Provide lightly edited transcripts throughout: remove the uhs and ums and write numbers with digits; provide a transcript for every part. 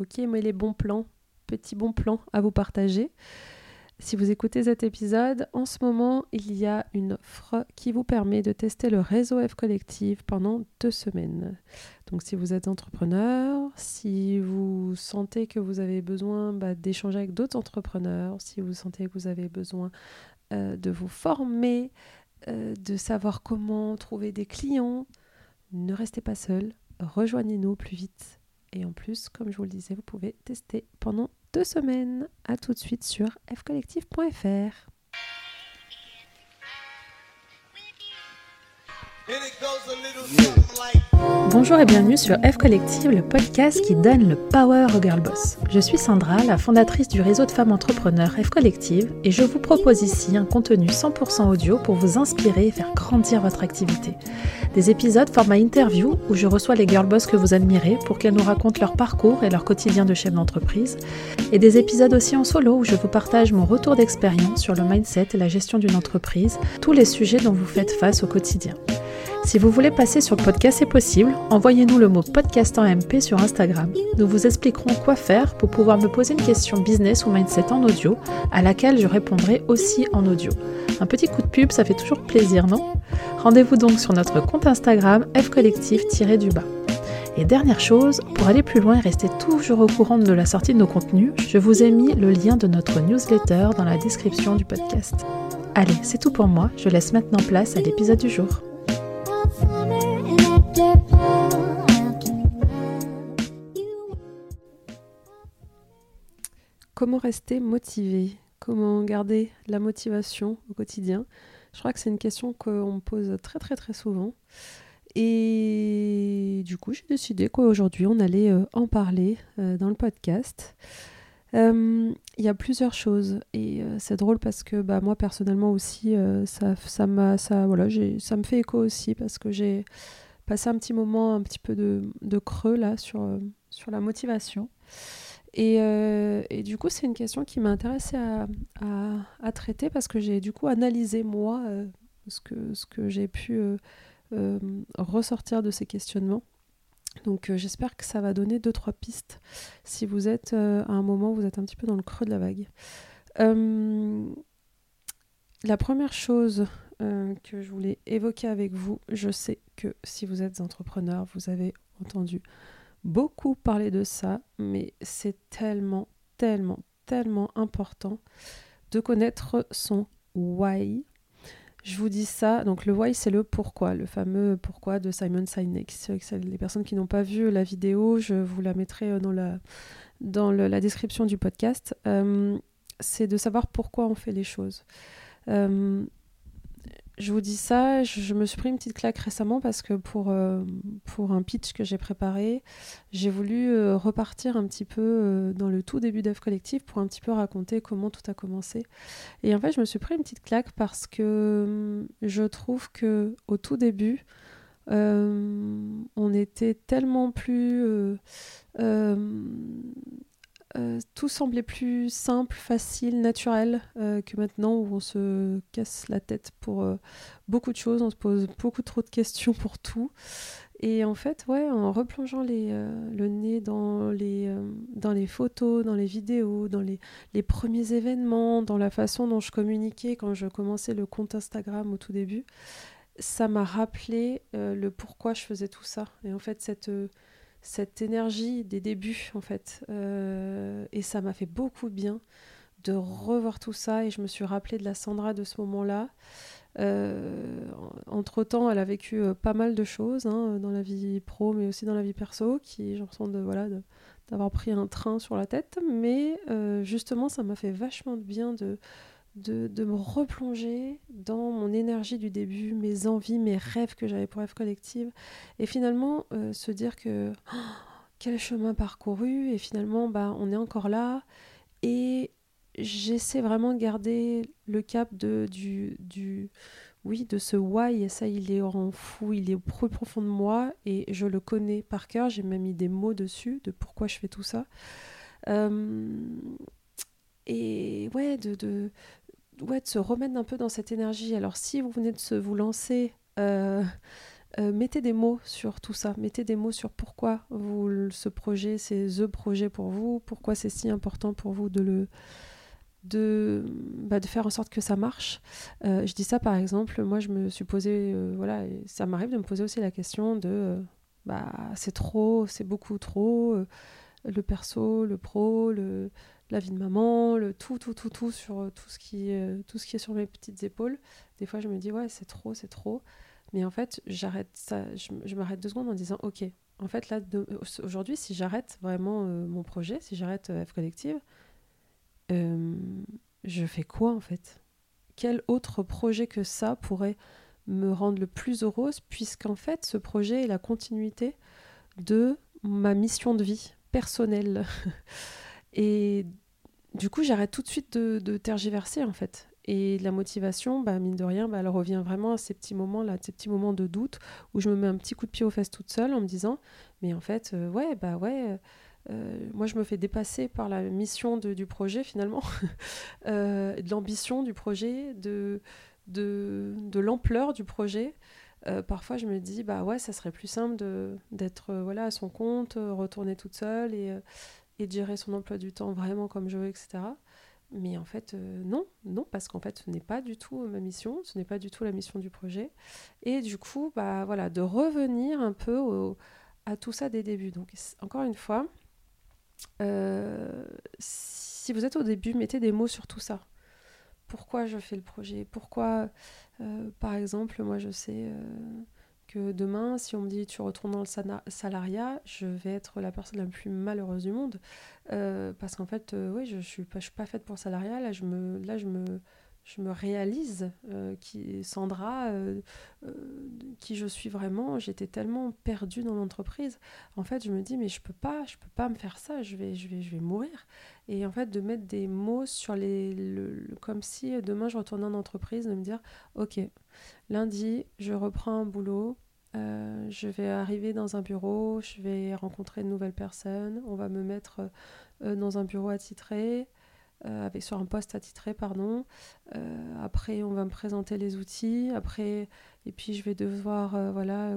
Ok, mais les bons plans, petits bons plans à vous partager. Si vous écoutez cet épisode, en ce moment, il y a une offre qui vous permet de tester le réseau F Collective pendant 2 semaines. Donc si vous êtes entrepreneur, si vous sentez que vous avez besoin d'échanger avec d'autres entrepreneurs, si vous sentez que vous avez besoin de vous former, de savoir comment trouver des clients, ne restez pas seul, rejoignez-nous plus vite. Et en plus, comme je vous le disais, vous pouvez tester pendant 2 semaines. À tout de suite sur fcollective.fr. Bonjour et bienvenue sur F Collective, le podcast qui donne le power aux girl boss. Je suis Sandra, la fondatrice du réseau de femmes entrepreneurs F Collective, et je vous propose ici un contenu 100% audio pour vous inspirer et faire grandir votre activité. Des épisodes format interview où je reçois les girl boss que vous admirez pour qu'elles nous racontent leur parcours et leur quotidien de chef d'entreprise, et des épisodes aussi en solo où je vous partage mon retour d'expérience sur le mindset et la gestion d'une entreprise, tous les sujets dont vous faites face au quotidien. Si vous voulez passer sur le podcast, c'est possible, envoyez-nous le mot podcast en MP sur Instagram. Nous vous expliquerons quoi faire pour pouvoir me poser une question business ou mindset en audio, à laquelle je répondrai aussi en audio. Un petit coup de pub, ça fait toujours plaisir, non ? Rendez-vous donc sur notre compte Instagram fcollective-du-bas. Et dernière chose, pour aller plus loin et rester toujours au courant de la sortie de nos contenus, je vous ai mis le lien de notre newsletter dans la description du podcast. Allez, c'est tout pour moi, je laisse maintenant place à l'épisode du jour. Comment rester motivé ? Comment garder la motivation au quotidien ? Je crois que c'est une question qu'on me pose très très très souvent. Et du coup, j'ai décidé qu'aujourd'hui, on allait en parler dans le podcast. Il y a plusieurs choses et c'est drôle parce que moi personnellement aussi ça me fait écho aussi parce que j'ai passé un petit moment un petit peu de creux là sur la motivation et du coup c'est une question qui m'a intéressée à traiter parce que j'ai du coup analysé moi ce que j'ai pu ressortir de ces questionnements. Donc j'espère que ça va donner 2-3 pistes si vous êtes à un moment où vous êtes un petit peu dans le creux de la vague. La première chose que je voulais évoquer avec vous, je sais que si vous êtes entrepreneur, vous avez entendu beaucoup parler de ça, mais c'est tellement, tellement, tellement important de connaître son why. Je vous dis ça, donc le why c'est le pourquoi, le fameux pourquoi de Simon Sinek. Les personnes qui n'ont pas vu la vidéo, je vous la mettrai dans la description du podcast. C'est de savoir pourquoi on fait les choses. Je vous dis ça, je me suis pris une petite claque récemment parce que pour un pitch que j'ai préparé, j'ai voulu repartir un petit peu dans le tout début d'F Collective pour un petit peu raconter comment tout a commencé. Et en fait, je me suis pris une petite claque parce que je trouve que au tout début, on était tellement plus... tout semblait plus simple, facile, naturel que maintenant où on se casse la tête pour beaucoup de choses, on se pose beaucoup trop de questions pour tout. Et en fait, ouais, en replongeant le nez dans les photos, dans les vidéos, dans les premiers événements, dans la façon dont je communiquais quand je commençais le compte Instagram au tout début, ça m'a rappelé le pourquoi je faisais tout ça. Et en fait, cette énergie des débuts en fait et ça m'a fait beaucoup bien de revoir tout ça et je me suis rappelée de la Sandra de ce moment-là. Entre temps elle a vécu pas mal de choses dans la vie pro mais aussi dans la vie perso qui j'ai l'impression d'avoir pris un train sur la tête mais justement ça m'a fait vachement de bien de me replonger dans mon énergie du début, mes envies, mes rêves que j'avais pour F Collective et finalement se dire que quel chemin parcouru et finalement on est encore là et j'essaie vraiment de garder le cap de ce why et ça il est en fou, il est plus profond de moi et je le connais par cœur, j'ai même mis des mots dessus de pourquoi je fais tout ça et ouais de se remettre un peu dans cette énergie. Alors si vous venez de vous lancer Mettez des mots sur tout ça, mettez des mots sur pourquoi ce projet, c'est the projet pour vous, pourquoi c'est si important pour vous de faire en sorte que ça marche. Je dis ça par exemple, moi je me suis posé, et ça m'arrive de me poser aussi la question de c'est beaucoup trop, le perso, le pro, la vie de maman, le tout sur tout ce qui est sur mes petites épaules. Des fois je me dis c'est trop. Mais en fait, j'arrête ça. Je m'arrête 2 secondes en disant, ok, en fait, là, aujourd'hui, si j'arrête vraiment mon projet, si j'arrête F Collective, je fais quoi, en fait ? Quel autre projet que ça pourrait me rendre le plus heureuse, puisqu'en fait, ce projet est la continuité de ma mission de vie personnelle. Et du coup, j'arrête tout de suite de tergiverser, en fait. Et la motivation, mine de rien, elle revient vraiment à ces petits moments-là, ces petits moments de doute où je me mets un petit coup de pied aux fesses toute seule en me disant « Mais en fait, moi je me fais dépasser par la mission du projet finalement, de l'ambition du projet, de l'ampleur du projet. » Parfois je me dis ça serait plus simple d'être à son compte, retourner toute seule et de gérer son emploi du temps vraiment comme je veux, etc. » Mais en fait, non, parce qu'en fait, ce n'est pas du tout ma mission, ce n'est pas du tout la mission du projet. Et du coup, de revenir un peu à tout ça des débuts. Donc, encore une fois, si vous êtes au début, mettez des mots sur tout ça. Pourquoi je fais le projet ? Pourquoi, par exemple, moi, je sais que demain, si on me dit « tu retournes dans le salariat », je vais être la personne la plus malheureuse du monde. Parce qu'en fait, je suis pas faite pour le salariat. Là, je me réalise qui je suis vraiment. J'étais tellement perdue dans l'entreprise. En fait, je me dis « mais je peux pas me faire ça, je vais mourir ». Et en fait, de mettre des mots sur comme si demain, je retournais en entreprise, de me dire « ok ». Lundi, je reprends un boulot, je vais arriver dans un bureau, je vais rencontrer de nouvelles personnes, on va me mettre dans un bureau attitré, sur un poste attitré, pardon. Après, on va me présenter les outils, et puis je vais devoir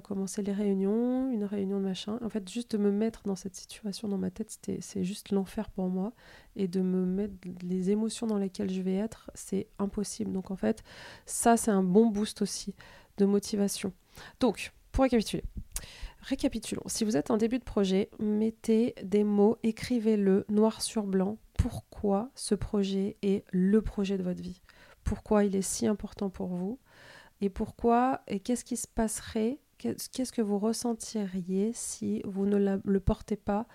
commencer les réunions, une réunion de machin. En fait, juste de me mettre dans cette situation dans ma tête, c'est juste l'enfer pour moi. Et de me mettre les émotions dans lesquelles je vais être, c'est impossible. Donc en fait, ça, c'est un bon boost aussi de motivation. Donc, pour récapituler. Récapitulons. Si vous êtes en début de projet, mettez des mots, écrivez-le noir sur blanc. Pourquoi ce projet est le projet de votre vie ? Pourquoi il est si important pour vous ? Et pourquoi ? Et qu'est-ce qui se passerait ? Qu'est-ce que vous ressentiriez si vous ne le portez pas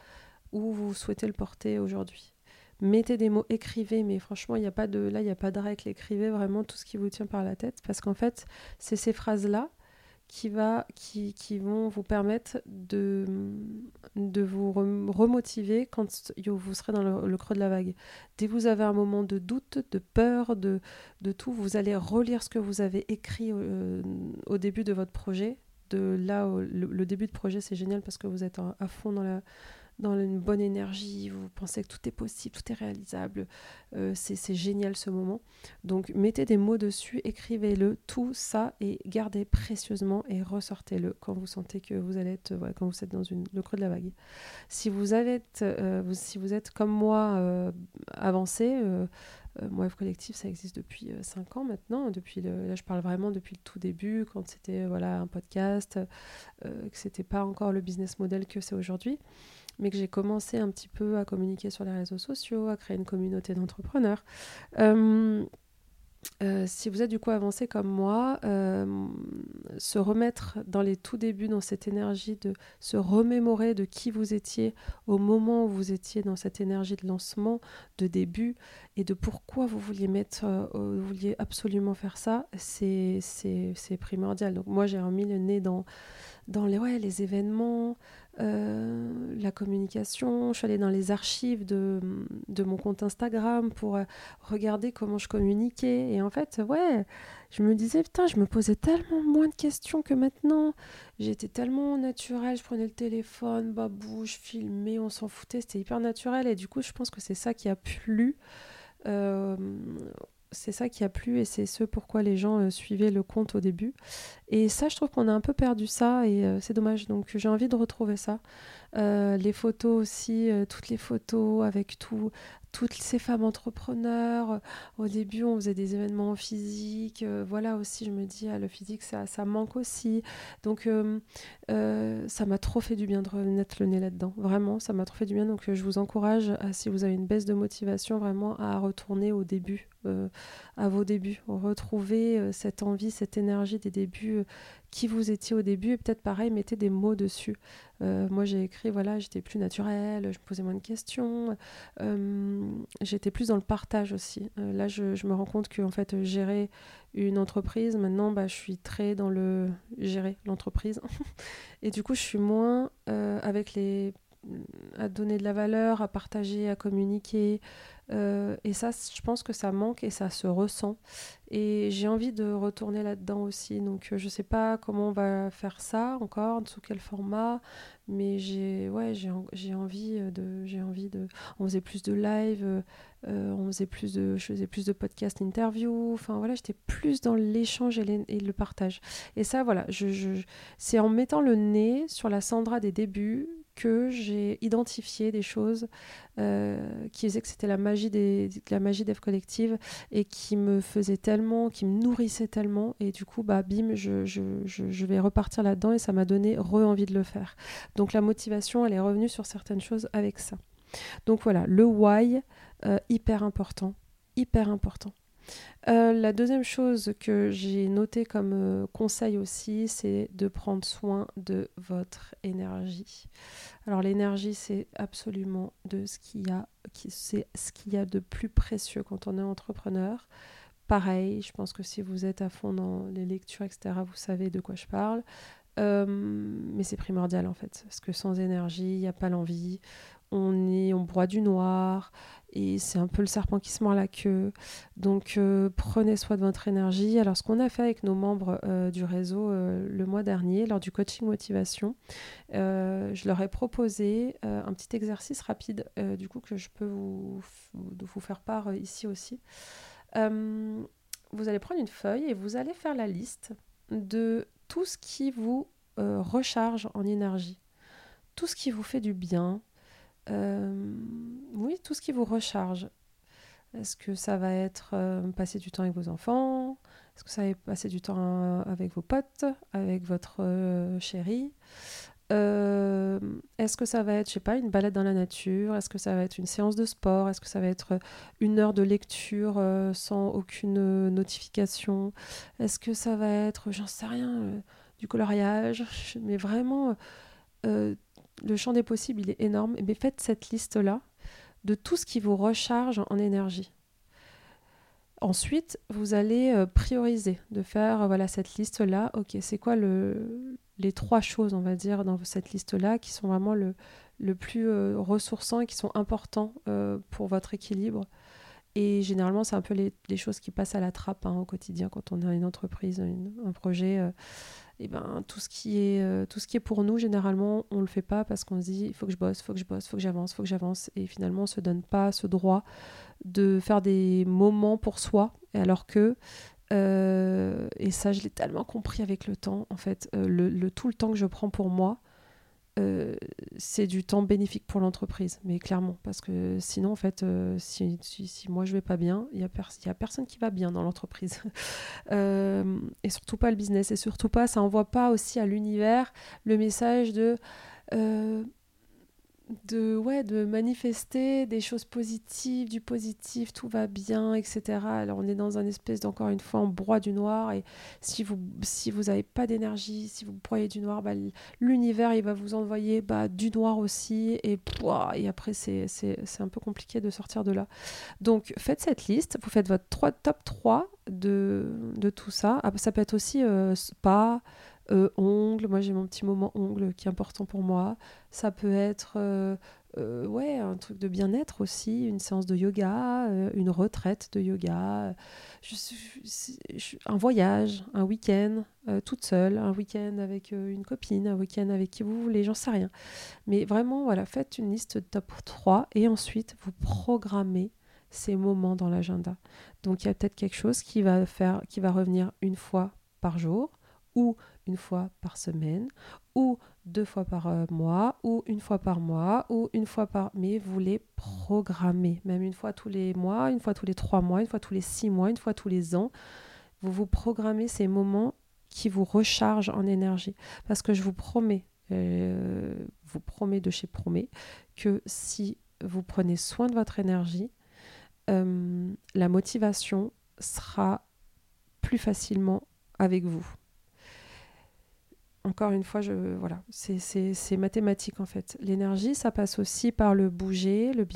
ou vous souhaitez le porter aujourd'hui ? Mettez des mots, écrivez, mais franchement, il n'y a pas de règle. Écrivez vraiment tout ce qui vous tient par la tête, parce qu'en fait, c'est ces phrases-là qui vont vous permettre de vous remotiver quand vous serez dans le creux de la vague. Dès que vous avez un moment de doute, de peur, de tout, vous allez relire ce que vous avez écrit au début de votre projet. Le début de projet, c'est génial parce que vous êtes à fond dans une bonne énergie, vous pensez que tout est possible, tout est réalisable, c'est génial ce moment. Donc mettez des mots dessus, écrivez-le, tout ça, et gardez précieusement et ressortez-le quand vous sentez que vous allez être, quand vous êtes dans le creux de la vague. Si vous êtes, comme moi, avancé, moi, F Collective, ça existe depuis 5 ans maintenant. Là, je parle vraiment depuis le tout début, quand c'était un podcast, que c'était pas encore le business model que c'est aujourd'hui, mais que j'ai commencé un petit peu à communiquer sur les réseaux sociaux, à créer une communauté d'entrepreneurs. Si vous êtes du coup avancé comme moi, se remettre dans les tout débuts, dans cette énergie, de se remémorer de qui vous étiez au moment où vous étiez dans cette énergie de lancement, de début, et de pourquoi vous vouliez absolument faire ça, c'est primordial. Donc moi, j'ai remis le nez dans les événements, la communication. Je suis allée dans les archives de mon compte Instagram pour regarder comment je communiquais. Et en fait, je me disais, putain, je me posais tellement moins de questions que maintenant. J'étais tellement naturelle, je prenais le téléphone, babou, je filmais, on s'en foutait, c'était hyper naturel. Et du coup, je pense que c'est ça qui a plu c'est ça qui a plu et c'est ce pourquoi les gens suivaient le compte au début. Et ça, je trouve qu'on a un peu perdu ça et c'est dommage. Donc, j'ai envie de retrouver ça. Les photos aussi, toutes les photos avec toutes ces femmes entrepreneurs. Au début, on faisait des événements en physique. Voilà aussi, je me dis, ah, le physique, ça manque aussi. Donc, ça m'a trop fait du bien de remettre le nez là-dedans. Vraiment, ça m'a trop fait du bien. Donc, je vous encourage, si vous avez une baisse de motivation, vraiment à retourner au début, à vos débuts. Retrouver cette envie, cette énergie des débuts qui vous étiez au début, et peut-être pareil, mettez des mots dessus. Moi j'ai écrit, voilà, j'étais plus naturelle, je me posais moins de questions, j'étais plus dans le partage aussi. Là je me rends compte que en fait gérer une entreprise, maintenant je suis très dans le gérer l'entreprise et du coup je suis moins avec les à donner de la valeur, à partager, à communiquer. Et ça, je pense que ça manque et ça se ressent. Et j'ai envie de retourner là-dedans aussi. Donc, je ne sais pas comment on va faire ça encore, sous quel format. Mais j'ai envie de... On faisait plus de live, je faisais plus de podcasts, interviews. Enfin, voilà, j'étais plus dans l'échange et le partage. Et ça, voilà, c'est en mettant le nez sur la Sandra des débuts que j'ai identifié des choses qui faisaient que c'était la magie d'Eve Collective et qui me faisait tellement, qui me nourrissait tellement. Et du coup, bim, je vais repartir là-dedans et ça m'a donné envie de le faire. Donc la motivation, elle est revenue sur certaines choses avec ça. Donc voilà, le why, hyper important, hyper important. La deuxième chose que j'ai notée comme conseil aussi, c'est de prendre soin de votre énergie. Alors l'énergie, c'est absolument c'est ce qu'il y a de plus précieux quand on est entrepreneur. Pareil, je pense que si vous êtes à fond dans les lectures, etc., vous savez de quoi je parle. Mais c'est primordial en fait, parce que sans énergie, il n'y a pas l'envie. On broie du noir et c'est un peu le serpent qui se mord la queue. Donc prenez soin de votre énergie. Alors ce qu'on a fait avec nos membres du réseau le mois dernier lors du coaching motivation, je leur ai proposé un petit exercice rapide du coup que je peux vous faire part ici aussi. Vous allez prendre une feuille et vous allez faire la liste de tout ce qui vous recharge en énergie, tout ce qui vous fait du bien. Oui, tout ce qui vous recharge. Est-ce que ça va être passer du temps avec vos enfants? Est-ce que ça va être passer du temps avec vos potes, avec votre chérie? Est-ce que ça va être, je sais pas, une balade dans la nature? Est-ce que ça va être une séance de sport? Est-ce que ça va être une heure de lecture sans aucune notification? Est-ce que ça va être, j'en sais rien, du coloriage? Mais vraiment... le champ des possibles, il est énorme. Mais faites cette liste-là de tout ce qui vous recharge en énergie. Ensuite, vous allez prioriser, de faire voilà, cette liste-là. Ok, c'est quoi les trois choses, on va dire, dans cette liste-là qui sont vraiment le plus ressourçants et qui sont importants pour votre équilibre. Et généralement, c'est un peu les choses qui passent à la trappe au quotidien quand on a une entreprise, un projet... Et tout ce qui est pour nous, généralement, on ne le fait pas parce qu'on se dit il faut que je bosse, il faut que je bosse, il faut que j'avance, il faut que j'avance. Et finalement, on ne se donne pas ce droit de faire des moments pour soi. Alors que, et ça, je l'ai tellement compris avec le temps, en fait, tout le temps que je prends pour moi, c'est du temps bénéfique pour l'entreprise, mais clairement, parce que sinon en fait si moi je vais pas bien, il y a personne qui va bien dans l'entreprise et surtout pas le business, et surtout pas, ça envoie pas aussi à l'univers le message de manifester des choses positives, du positif, tout va bien, etc. Alors on est dans un espèce d'encore une fois en broie du noir, et si vous n'avez pas d'énergie, si vous broyez du noir, l'univers il va vous envoyer du noir aussi, et après c'est un peu compliqué de sortir de là. Donc faites cette liste, vous faites votre top 3 de tout ça. Ça peut être aussi spa, ongles, moi j'ai mon petit moment ongles qui est important pour moi. Ça peut être un truc de bien-être aussi, une séance de yoga, une retraite de yoga, un voyage, un week-end toute seule, un week-end avec une copine, un week-end avec qui vous voulez, j'en sais rien. Mais vraiment, voilà, faites une liste de top 3 et ensuite vous programmez ces moments dans l'agenda. Donc, il y a peut-être quelque chose qui va revenir une fois par jour, ou une fois par semaine, ou 2 fois par mois, ou 1 fois par mois, ou 1 fois par... Mais vous les programmez, même 1 fois tous les mois, 1 fois tous les 3 mois, 1 fois tous les 6 mois, 1 fois tous les ans. Vous vous programmez ces moments qui vous rechargent en énergie. Parce que je vous promets de chez Promet, que si vous prenez soin de votre énergie, la motivation sera plus facilement avec vous. Encore une fois, c'est mathématique en fait. L'énergie, ça passe aussi par le bouger, le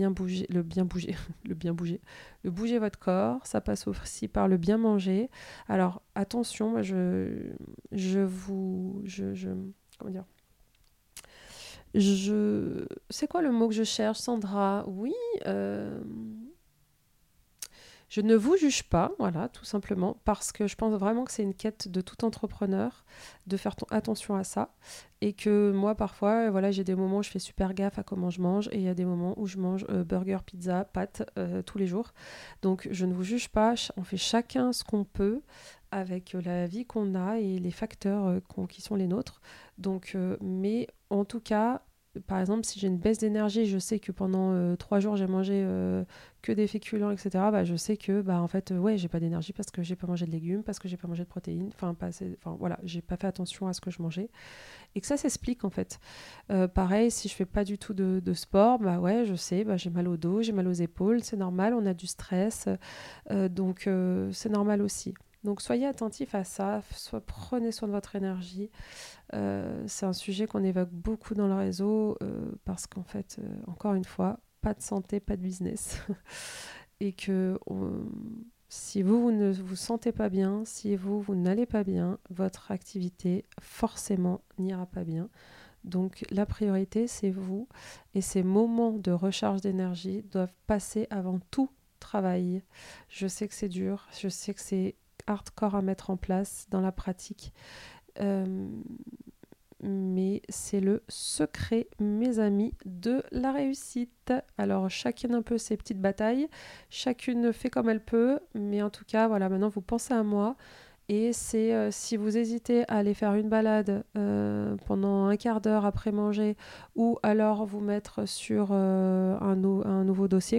bouger votre corps, ça passe aussi par le bien manger. Alors attention, moi c'est quoi le mot que je cherche, Sandra ? Oui, je ne vous juge pas, voilà, tout simplement, parce que je pense vraiment que c'est une quête de tout entrepreneur de faire attention à ça, et que moi, parfois, j'ai des moments où je fais super gaffe à comment je mange, et il y a des moments où je mange burger, pizza, pâtes tous les jours. Donc, je ne vous juge pas, on fait chacun ce qu'on peut avec la vie qu'on a et les facteurs qui sont les nôtres. Donc, mais en tout cas... Par exemple, si j'ai une baisse d'énergie, je sais que pendant 3 jours, j'ai mangé que des féculents, etc. Je sais que, j'ai pas d'énergie parce que j'ai pas mangé de légumes, parce que j'ai pas mangé de protéines. J'ai pas fait attention à ce que je mangeais. Et que ça s'explique, en fait. Pareil, si je fais pas du tout de sport, je sais, j'ai mal au dos, j'ai mal aux épaules. C'est normal, on a du stress. Donc, c'est normal aussi. Donc soyez attentifs à ça, prenez soin de votre énergie. C'est un sujet qu'on évoque beaucoup dans le réseau parce qu'en fait, encore une fois, pas de santé, pas de business. Et que si vous ne vous sentez pas bien, si vous n'allez pas bien, votre activité forcément n'ira pas bien. Donc la priorité, c'est vous. Et ces moments de recharge d'énergie doivent passer avant tout travail. Je sais que c'est dur, je sais que c'est hardcore à mettre en place dans la pratique, mais c'est le secret, mes amis, de la réussite. Alors chacune un peu ses petites batailles, chacune fait comme elle peut, mais en tout cas maintenant vous pensez à moi, et c'est si vous hésitez à aller faire une balade pendant un quart d'heure après manger, ou alors vous mettre sur un nouveau dossier,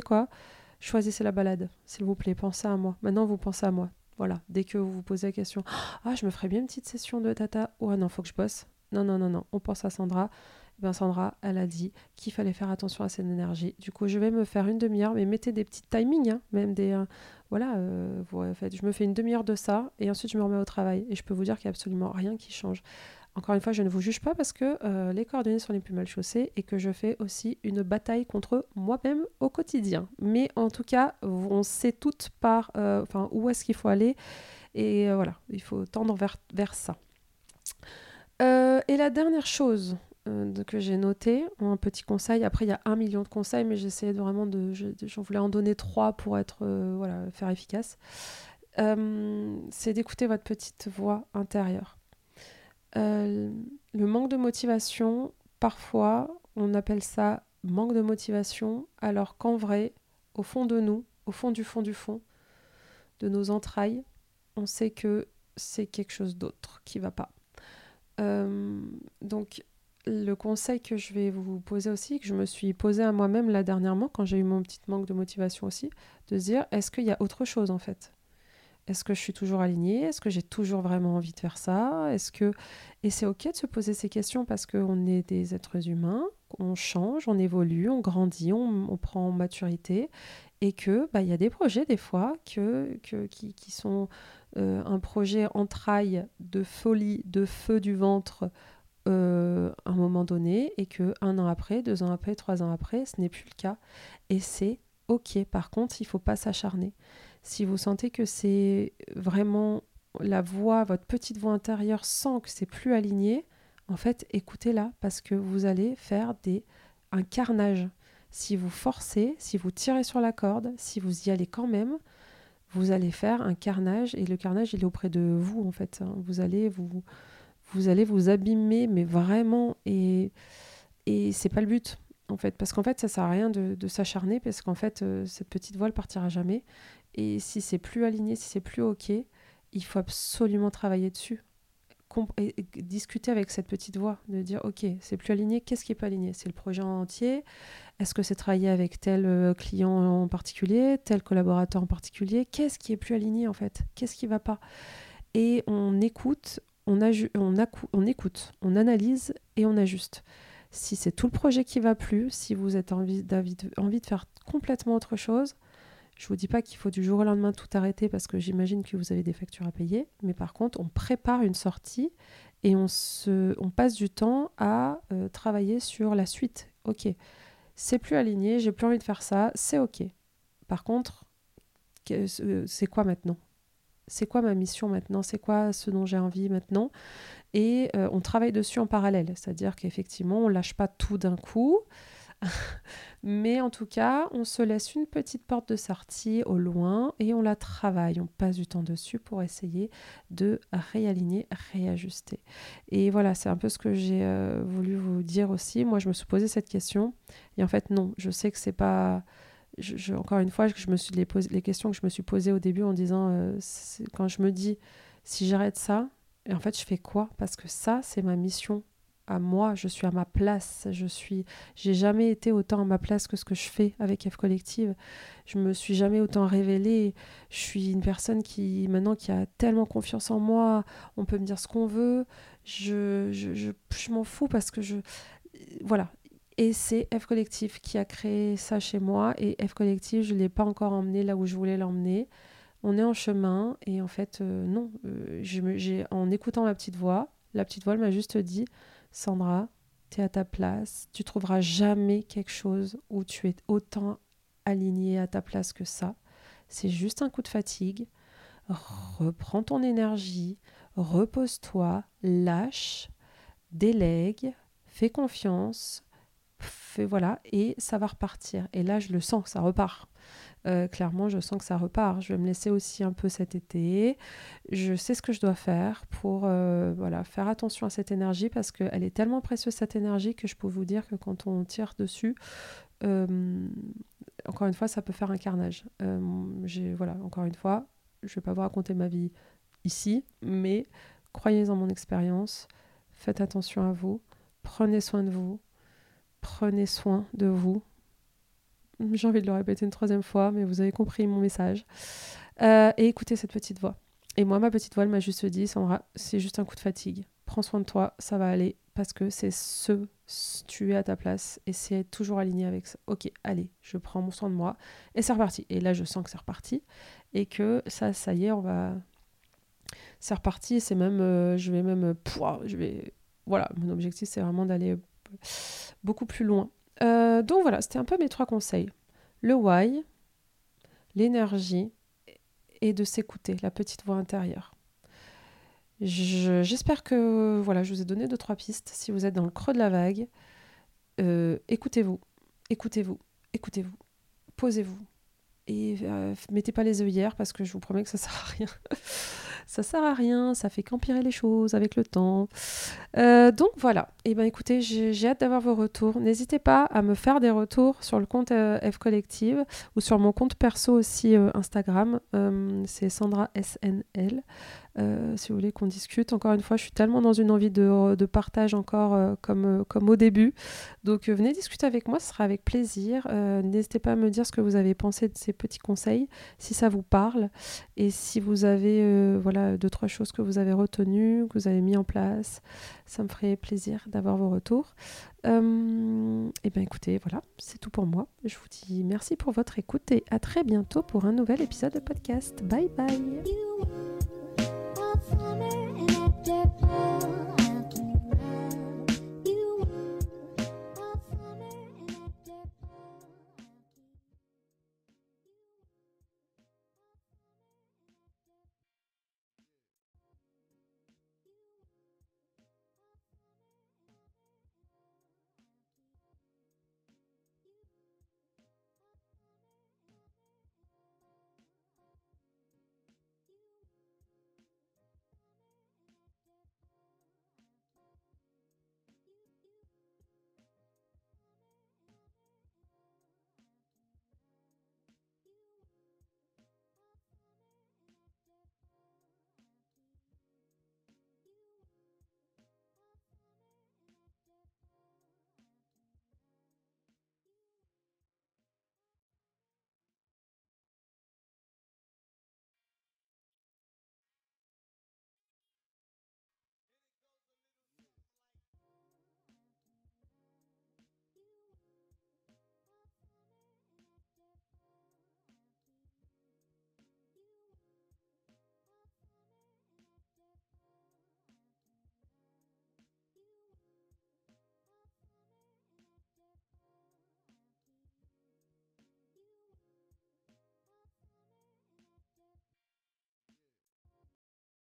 choisissez la balade, s'il vous plaît, pensez à moi, maintenant vous pensez à moi. Voilà, dès que vous vous posez la question, ah, je me ferais bien une petite session de tata, oh non, faut que je bosse, non, on pense à Sandra, Sandra, elle a dit qu'il fallait faire attention à son énergie, du coup je vais me faire une demi-heure, mais mettez des petits timings, même des, je me fais une demi-heure de ça, et ensuite je me remets au travail, et je peux vous dire qu'il n'y a absolument rien qui change. Encore une fois, je ne vous juge pas parce que les coordonnées sont les plus mal chaussées et que je fais aussi une bataille contre moi-même au quotidien. Mais en tout cas, on sait toutes où est-ce qu'il faut aller, et il faut tendre vers ça. Et la dernière chose que j'ai notée, un petit conseil. Après, il y a 1 million de conseils, mais j'essayais j'en voulais en donner 3 pour être faire efficace. C'est d'écouter votre petite voix intérieure. Le manque de motivation, parfois on appelle ça manque de motivation, alors qu'en vrai, au fond de nous, au fond de nos entrailles, on sait que c'est quelque chose d'autre qui va pas. Donc le conseil que je vais vous poser aussi, que je me suis posé à moi-même là dernièrement quand j'ai eu mon petit manque de motivation aussi, de se dire, est-ce qu'il y a autre chose en fait ? Est-ce que je suis toujours alignée ? Est-ce que j'ai toujours vraiment envie de faire ça ? Et c'est OK de se poser ces questions parce qu'on est des êtres humains, on change, on évolue, on grandit, on prend en maturité, et que y a des projets des fois qui sont un projet entrailles de folie, de feu du ventre à un moment donné, et que 1 an après, 2 ans après, 3 ans après, ce n'est plus le cas. Et c'est OK. Par contre, il ne faut pas s'acharner. Si vous sentez que c'est vraiment votre petite voix intérieure sent que c'est plus aligné, en fait, écoutez-la, parce que vous allez faire un carnage. Si vous forcez, si vous tirez sur la corde, si vous y allez quand même, vous allez faire un carnage, et le carnage, il est auprès de vous, en fait. Vous allez vous abîmer, mais vraiment, et c'est pas le but. en fait, parce qu'en fait ça sert à rien de s'acharner, parce qu'en fait cette petite voile partira jamais, et si c'est plus aligné, si c'est plus ok, il faut absolument travailler dessus et discuter avec cette petite voix, de dire ok, c'est plus aligné, qu'est-ce qui est pas aligné, c'est le projet en entier, est-ce que c'est travailler avec tel client en particulier, tel collaborateur en particulier, qu'est-ce qui est plus aligné en fait, qu'est-ce qui va pas, et on écoute, on analyse et on ajuste. Si c'est tout le projet qui va plus, si vous avez envie de faire complètement autre chose, je ne vous dis pas qu'il faut du jour au lendemain tout arrêter, parce que j'imagine que vous avez des factures à payer, mais par contre, on prépare une sortie et on passe du temps à travailler sur la suite. Ok, c'est plus aligné, j'ai plus envie de faire ça, c'est ok. Par contre, c'est quoi maintenant ? C'est quoi ma mission maintenant ? C'est quoi ce dont j'ai envie maintenant ? Et on travaille dessus en parallèle, c'est-à-dire qu'effectivement, on ne lâche pas tout d'un coup. Mais en tout cas, on se laisse une petite porte de sortie au loin et on la travaille, on passe du temps dessus pour essayer de réaligner, réajuster. Et voilà, c'est un peu ce que j'ai voulu vous dire aussi. Moi, je me suis posé cette question et en fait, non, je sais que c'est pas... encore une fois, les questions que je me suis posées au début en disant, quand je me dis, si j'arrête ça, et en fait, je fais quoi ? Parce que ça, c'est ma mission. À moi, je suis à ma place, j'ai jamais été autant à ma place que ce que je fais avec F Collective, je me suis jamais autant révélée, je suis une personne qui a tellement confiance en moi, on peut me dire ce qu'on veut, je m'en fous parce que voilà, et c'est F Collective qui a créé ça chez moi, et F Collective, je ne l'ai pas encore emmené là où je voulais l'emmener, on est en chemin, et en fait non, en écoutant ma petite voix, la petite voix m'a juste dit, Sandra, t'es à ta place, tu trouveras jamais quelque chose où tu es autant alignée à ta place que ça. C'est juste un coup de fatigue. Reprends ton énergie, repose-toi, lâche, délègue, fais confiance, et ça va repartir. Et là, je le sens, ça repart. Clairement, je sens que ça repart. Je vais me laisser aussi un peu cet été. Je sais ce que je dois faire pour faire attention à cette énergie, parce qu'elle est tellement précieuse, cette énergie, que je peux vous dire que quand on tire dessus, encore une fois, ça peut faire un carnage. Encore une fois, je ne vais pas vous raconter ma vie ici, mais croyez en mon expérience, faites attention à vous, prenez soin de vous. J'ai envie de le répéter une 3e fois, mais vous avez compris mon message. Et écoutez cette petite voix. Et moi, ma petite voix, elle m'a juste dit, Sandra, c'est juste un coup de fatigue. Prends soin de toi, ça va aller, parce que tu es à ta place et c'est toujours aligné avec ça. Ok, allez, je prends mon soin de moi et c'est reparti. Et là, je sens que c'est reparti et que ça y est, c'est reparti. C'est même, mon objectif, c'est vraiment d'aller beaucoup plus loin. Donc voilà, c'était un peu mes 3 conseils. Le why, l'énergie et de s'écouter, la petite voix intérieure. J'espère que je vous ai donné 2-3 pistes. Si vous êtes dans le creux de la vague, écoutez-vous, posez-vous et mettez pas les œillères, parce que je vous promets que ça sert à rien. Ça sert à rien, ça fait qu'empirer les choses avec le temps. Donc voilà, écoutez, j'ai hâte d'avoir vos retours. N'hésitez pas à me faire des retours sur le compte F Collective ou sur mon compte perso aussi Instagram. C'est Sandra SNL. Si vous voulez qu'on discute. Encore une fois, je suis tellement dans une envie de partage encore comme au début. Donc venez discuter avec moi, ce sera avec plaisir. N'hésitez pas à me dire ce que vous avez pensé de ces petits conseils, si ça vous parle et si vous avez 2-3 choses que vous avez retenues, que vous avez mis en place. Ça me ferait plaisir d'avoir vos retours. Écoutez, voilà, c'est tout pour moi. Je vous dis merci pour votre écoute et à très bientôt pour un nouvel épisode de podcast. Bye bye. Summer and after fall.